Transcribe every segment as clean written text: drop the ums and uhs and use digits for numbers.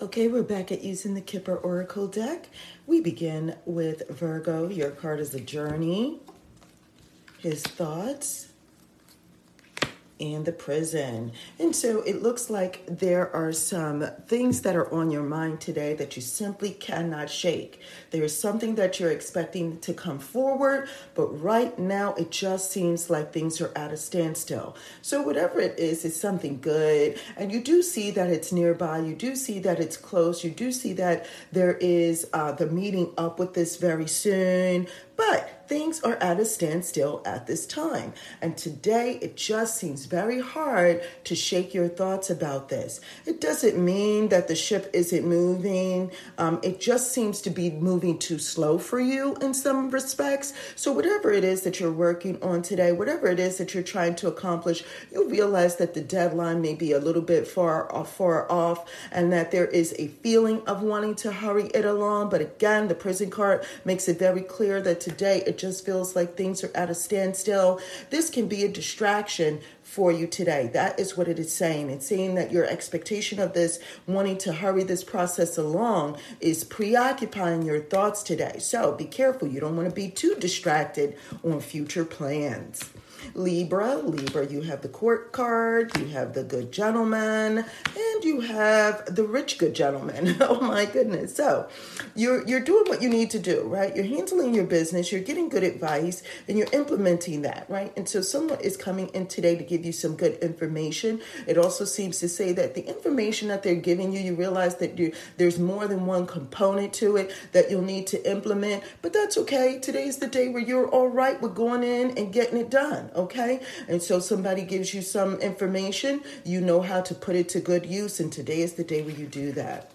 Okay, we're back at using the Kipper Oracle deck. We begin with Virgo. Your card is a journey, his thoughts, and the prison. And so it looks like there are some things that are on your mind today that you simply cannot shake. There is something that you're expecting to come forward, but right now it just seems like things are at a standstill. So whatever it is, it's something good. And you do see that it's nearby. You do see that it's close. You do see that there is the meeting up with this very soon. But things are at a standstill at this time. And today, it just seems very hard to shake your thoughts about this. It doesn't mean that the ship isn't moving. It just seems to be moving too slow for you in some respects. So whatever it is that you're working on today, whatever it is that you're trying to accomplish, you realize that the deadline may be a little bit far off and that there is a feeling of wanting to hurry it along. But again, the prison card makes it very clear that today, it just feels like things are at a standstill. This can be a distraction for you today. That is what it is saying. It's saying that your expectation of this, wanting to hurry this process along, is preoccupying your thoughts today. So be careful. You don't want to be too distracted on future plans. Libra, you have the court card, you have the good gentleman, and you have the rich good gentleman. Oh my goodness. So you're doing what you need to do, right? You're handling your business, you're getting good advice, and you're implementing that, right? And so someone is coming in today to give you some good information. It also seems to say that the information that they're giving you, you realize that there's more than one component to it that you'll need to implement, but that's okay. Today's the day where you're all right with going in and getting it done. Okay. And so somebody gives you some information, you know how to put it to good use. And today is the day where you do that.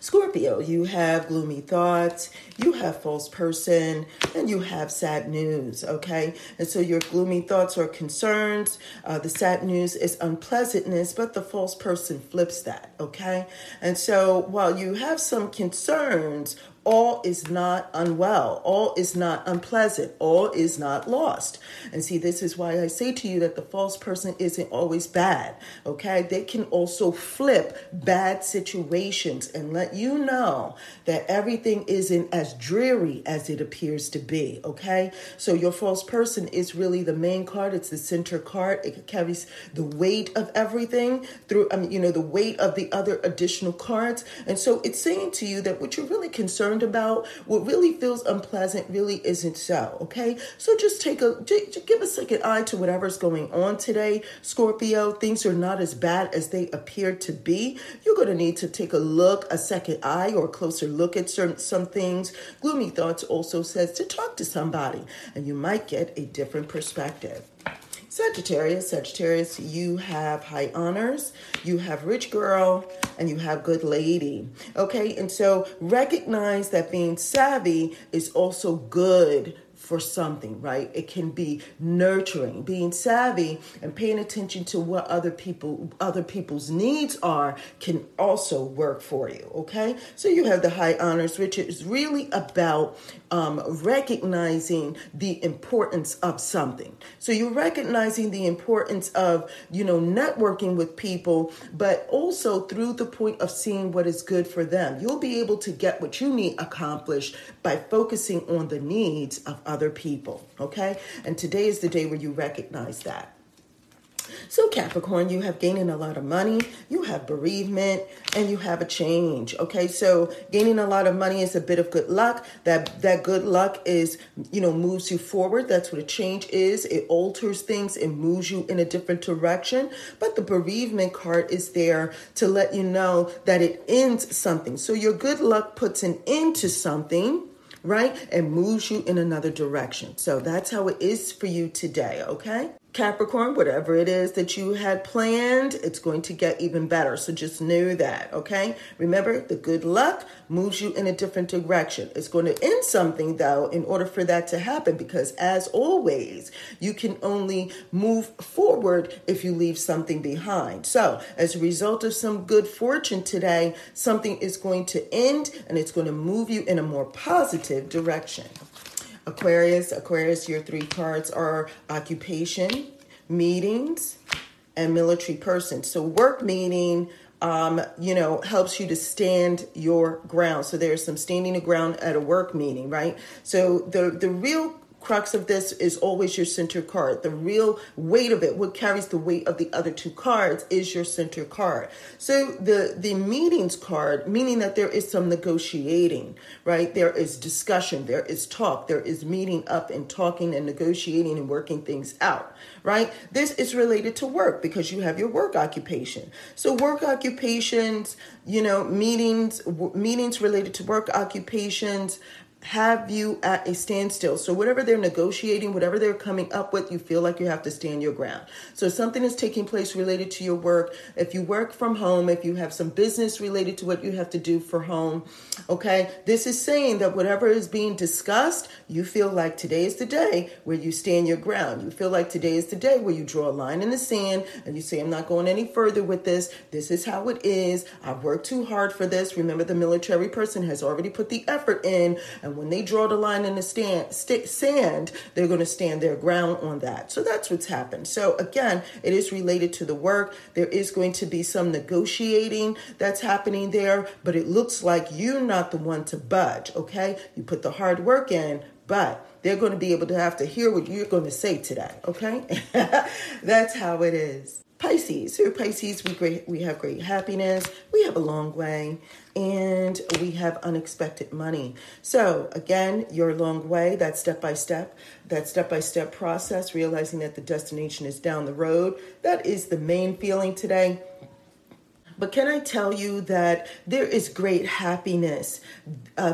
Scorpio, you have gloomy thoughts, you have false person, and you have sad news, okay? And so your gloomy thoughts are concerns. The sad news is unpleasantness, but the false person flips that, okay? And so while you have some concerns, all is not unwell. All is not unpleasant. All is not lost. And see, this is why I say to you that the false person isn't always bad, okay? They can also flip bad situations and let you know that everything isn't as dreary as it appears to be, okay? So your false person is really the main card. It's the center card. It carries the weight of everything through, the weight of the other additional cards. And so it's saying to you that what you're really concerned about, what really feels unpleasant, really isn't so, okay? So just give a second eye to whatever's going on today, Scorpio. Things are not as bad as they appear to be. You're going to need to take a second eye or a closer look at some things. Gloomy thoughts also says to talk to somebody, and you might get a different perspective. Sagittarius, you have high honors, you have rich girl, and you have good lady, okay? And so recognize that being savvy is also good for something, right? It can be nurturing, being savvy and paying attention to what other people's needs are can also work for you, okay? So you have the high honors, which is really about recognizing the importance of something. So you're recognizing the importance of, networking with people, but also through the point of seeing what is good for them. You'll be able to get what you need accomplished by focusing on the needs of other people, okay? And today is the day where you recognize that. So Capricorn, you have gaining a lot of money, you have bereavement, and you have a change, okay? So gaining a lot of money is a bit of good luck. That good luck is, moves you forward. That's what a change is. It alters things and moves you in a different direction. But the bereavement card is there to let you know that it ends something. So your good luck puts an end to something, right? And moves you in another direction. So that's how it is for you today, okay? Capricorn, whatever it is that you had planned, it's going to get even better. So just know that, okay? Remember, the good luck moves you in a different direction. It's going to end something, though, in order for that to happen, because as always, you can only move forward if you leave something behind. So as a result of some good fortune today, something is going to end and it's going to move you in a more positive direction. Aquarius, your three cards are occupation, meetings, and military person. So work meeting, helps you to stand your ground. So there's some standing the ground at a work meeting, right? So the real crux of this is always your center card. The real weight of it, what carries the weight of the other two cards, is your center card. So the meetings card, meaning that there is some negotiating, right? There is discussion, there is talk, there is meeting up and talking and negotiating and working things out, right? This is related to work because you have your work occupation. So work occupations, meetings related to work occupations, have you at a standstill. So whatever they're negotiating, whatever they're coming up with, you feel like you have to stand your ground. So something is taking place related to your work. If you work from home, if you have some business related to what you have to do for home, okay, this is saying that whatever is being discussed, you feel like today is the day where you stand your ground. You feel like today is the day where you draw a line in the sand and you say, I'm not going any further with this. This is how it is. I've worked too hard for this. Remember, the military person has already put the effort in, and when they draw the line in the sand, they're going to stand their ground on that. So that's what's happened. So again, it is related to the work. There is going to be some negotiating that's happening there, but it looks like you're not the one to budge, okay? You put the hard work in, but they're going to be able to have to hear what you're going to say today, okay? That's how it is. Pisces. Here, Pisces, we have great happiness. We have a long way, and we have unexpected money. So again, your long way, that step-by-step process, realizing that the destination is down the road. That is the main feeling today. But can I tell you that there is great happiness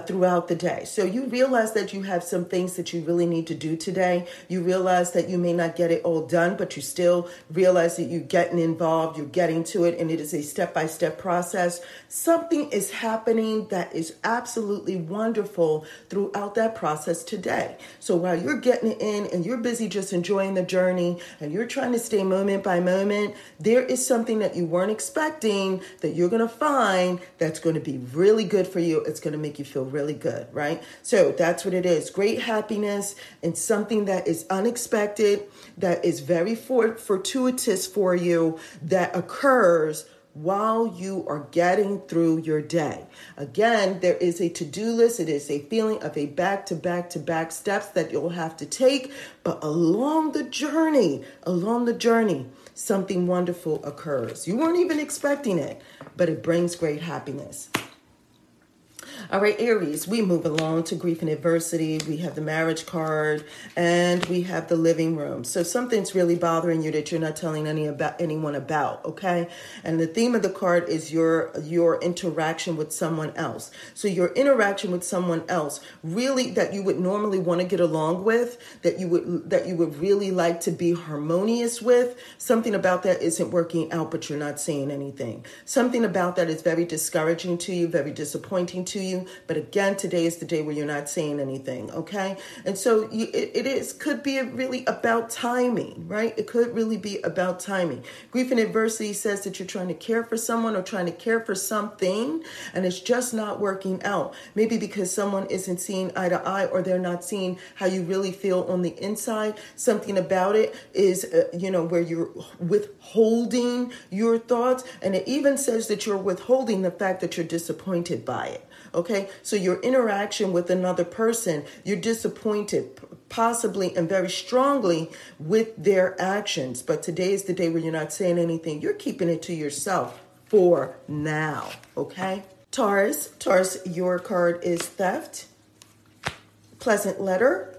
throughout the day? So you realize that you have some things that you really need to do today. You realize that you may not get it all done, but you still realize that you're getting involved, you're getting to it, and it is a step-by-step process. Something is happening that is absolutely wonderful throughout that process today. So while you're getting it in and you're busy just enjoying the journey and you're trying to stay moment by moment, there is something that you weren't expecting that you're going to find that's going to be really good for you. It's going to make you feel really good, right? So that's what it is. Great happiness and something that is unexpected, that is very fortuitous for you, that occurs while you are getting through your day. Again, there is a to-do list. It is a feeling of a back-to-back-to-back steps that you'll have to take. But along the journey, something wonderful occurs. You weren't even expecting it, but it brings great happiness. All right, Aries, we move along to grief and adversity. We have the marriage card and we have the living room. So something's really bothering you that you're not telling anyone about, okay? And the theme of the card is your interaction with someone else. So your interaction with someone else, really, that you would normally want to get along with, that you would really like to be harmonious with, something about that isn't working out, but you're not saying anything. Something about that is very discouraging to you, very disappointing to you. But again, today is the day where you're not saying anything, okay? And so it could be really about timing, right? It could really be about timing. Grief and adversity says that you're trying to care for someone or trying to care for something, and it's just not working out. Maybe because someone isn't seeing eye to eye, or they're not seeing how you really feel on the inside. Something about it is, where you're withholding your thoughts, and it even says that you're withholding the fact that you're disappointed by it. Okay, so your interaction with another person, you're disappointed possibly and very strongly with their actions. But today is the day where you're not saying anything. You're keeping it to yourself for now. Okay, Taurus, your card is theft, pleasant letter,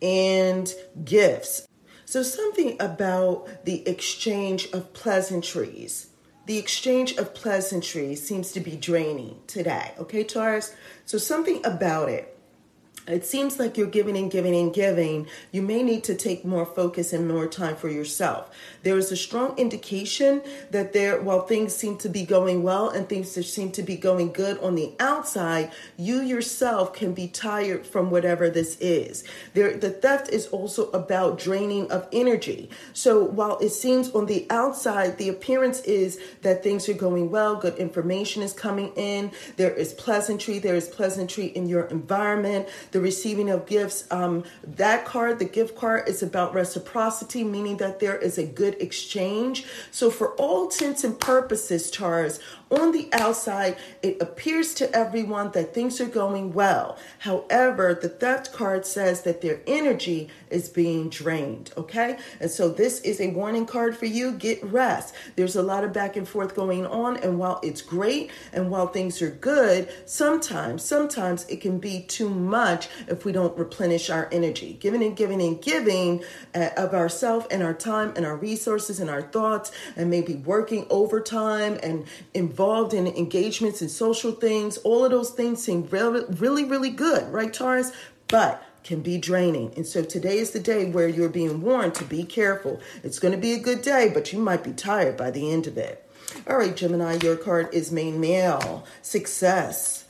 and gifts. So something about the exchange of pleasantries. The exchange of pleasantries seems to be draining today, okay, Taurus? So something about it It seems like you're giving and giving and giving. You may need to take more focus and more time for yourself. There is a strong indication that while things seem to be going well and things seem to be going good on the outside, you yourself can be tired from whatever this is. The theft is also about draining of energy. So while it seems on the outside, the appearance is that things are going well, good information is coming in, there is pleasantry in your environment. The receiving of gifts, that card, the gift card, is about reciprocity, meaning that there is a good exchange. So for all intents and purposes, Taurus, on the outside, it appears to everyone that things are going well. However, the theft card says that their energy is being drained, okay? And so this is a warning card for you. Get rest. There's a lot of back and forth going on, and while it's great and while things are good, sometimes it can be too much if we don't replenish our energy. Giving and giving and giving of ourselves and our time and our resources and our thoughts, and maybe working overtime and involved in engagements and social things. All of those things seem really, really good, right, Taurus? But can be draining. And so today is the day where you're being warned to be careful. It's going to be a good day, but you might be tired by the end of it. All right, Gemini, your card is main male, success,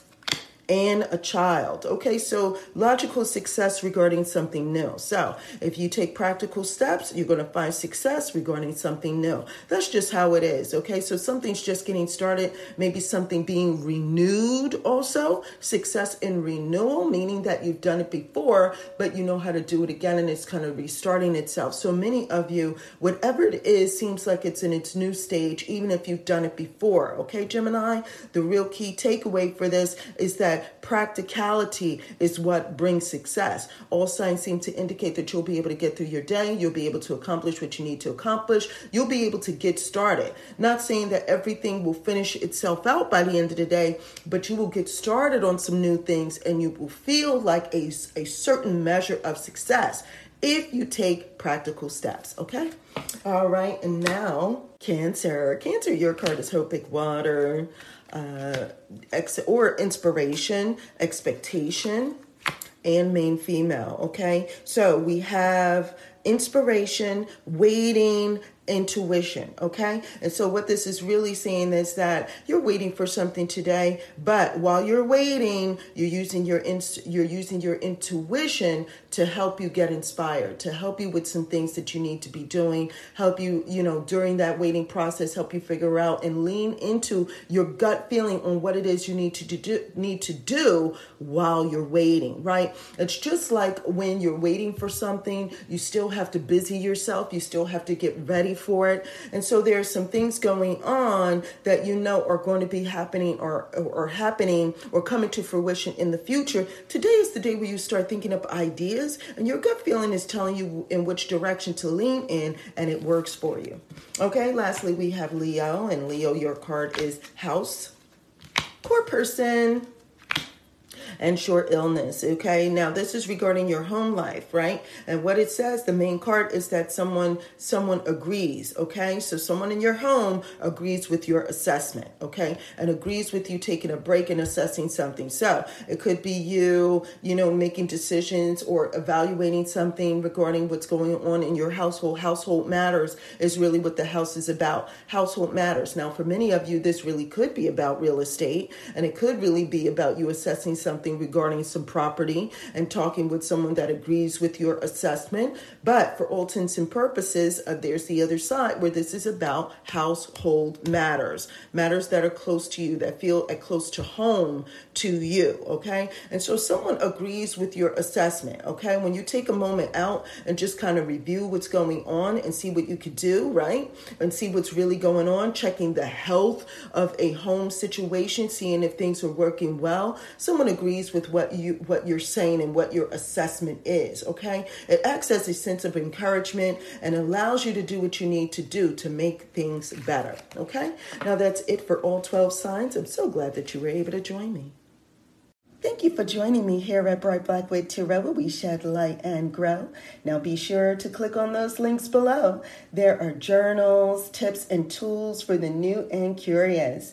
and a child. Okay, so logical success regarding something new. So if you take practical steps, you're going to find success regarding something new. That's just how it is. Okay, so something's just getting started, maybe something being renewed also. Success in renewal, meaning that you've done it before, but you know how to do it again, and it's kind of restarting itself. So many of you, whatever it is, seems like it's in its new stage, even if you've done it before. Okay, Gemini, the real key takeaway for this is that practicality is what brings success. All signs seem to indicate that you'll be able to get through your day. You'll be able to accomplish what you need to accomplish. You'll be able to get started. Not saying that everything will finish itself out by the end of the day, but you will get started on some new things, and you will feel like a certain measure of success if you take practical steps, okay? All right, and now Cancer. Cancer, your card is Hopic Water. Or inspiration, expectation, and main female, okay? So we have inspiration, waiting, intuition, okay? And so what this is really saying is that you're waiting for something today, but while you're waiting, you're using your intuition to help you get inspired, to help you with some things that you need to be doing, help you, during that waiting process, help you figure out and lean into your gut feeling on what it is you need to do while you're waiting, right? It's just like when you're waiting for something, you still have to busy yourself, you still have to get ready for it. And so there are some things going on that are going to be happening or coming to fruition in the future. Today is the day where you start thinking up ideas, and your gut feeling is telling you in which direction to lean in, and it works for you. Okay, lastly, we have Leo, and Leo, your card is house, core person, and short illness, okay? Now, this is regarding your home life, right? And what it says, the main card, is that someone agrees, okay? So someone in your home agrees with your assessment, okay? And agrees with you taking a break and assessing something. So it could be you making decisions or evaluating something regarding what's going on in your household. Household matters is really what the house is about. Household matters. Now, for many of you, this really could be about real estate, and it could really be about you assessing something regarding some property and talking with someone that agrees with your assessment. But for all intents and purposes, there's the other side where this is about household matters that are close to you, that feel close to home to you, okay? And so someone agrees with your assessment, okay? When you take a moment out and just kind of review what's going on and see what you could do, right? And see what's really going on, checking the health of a home situation, seeing if things are working well. Someone agrees with what you're saying and what your assessment is, okay? It acts as a sense of encouragement and allows you to do what you need to do to make things better, okay? Now that's it for all 12 signs. I'm so glad that you were able to join me. Thank you for joining me here at Bright Blackway Tarot, where we shed light and grow. Now be sure to click on those links below. There are journals, tips, and tools for the new and curious.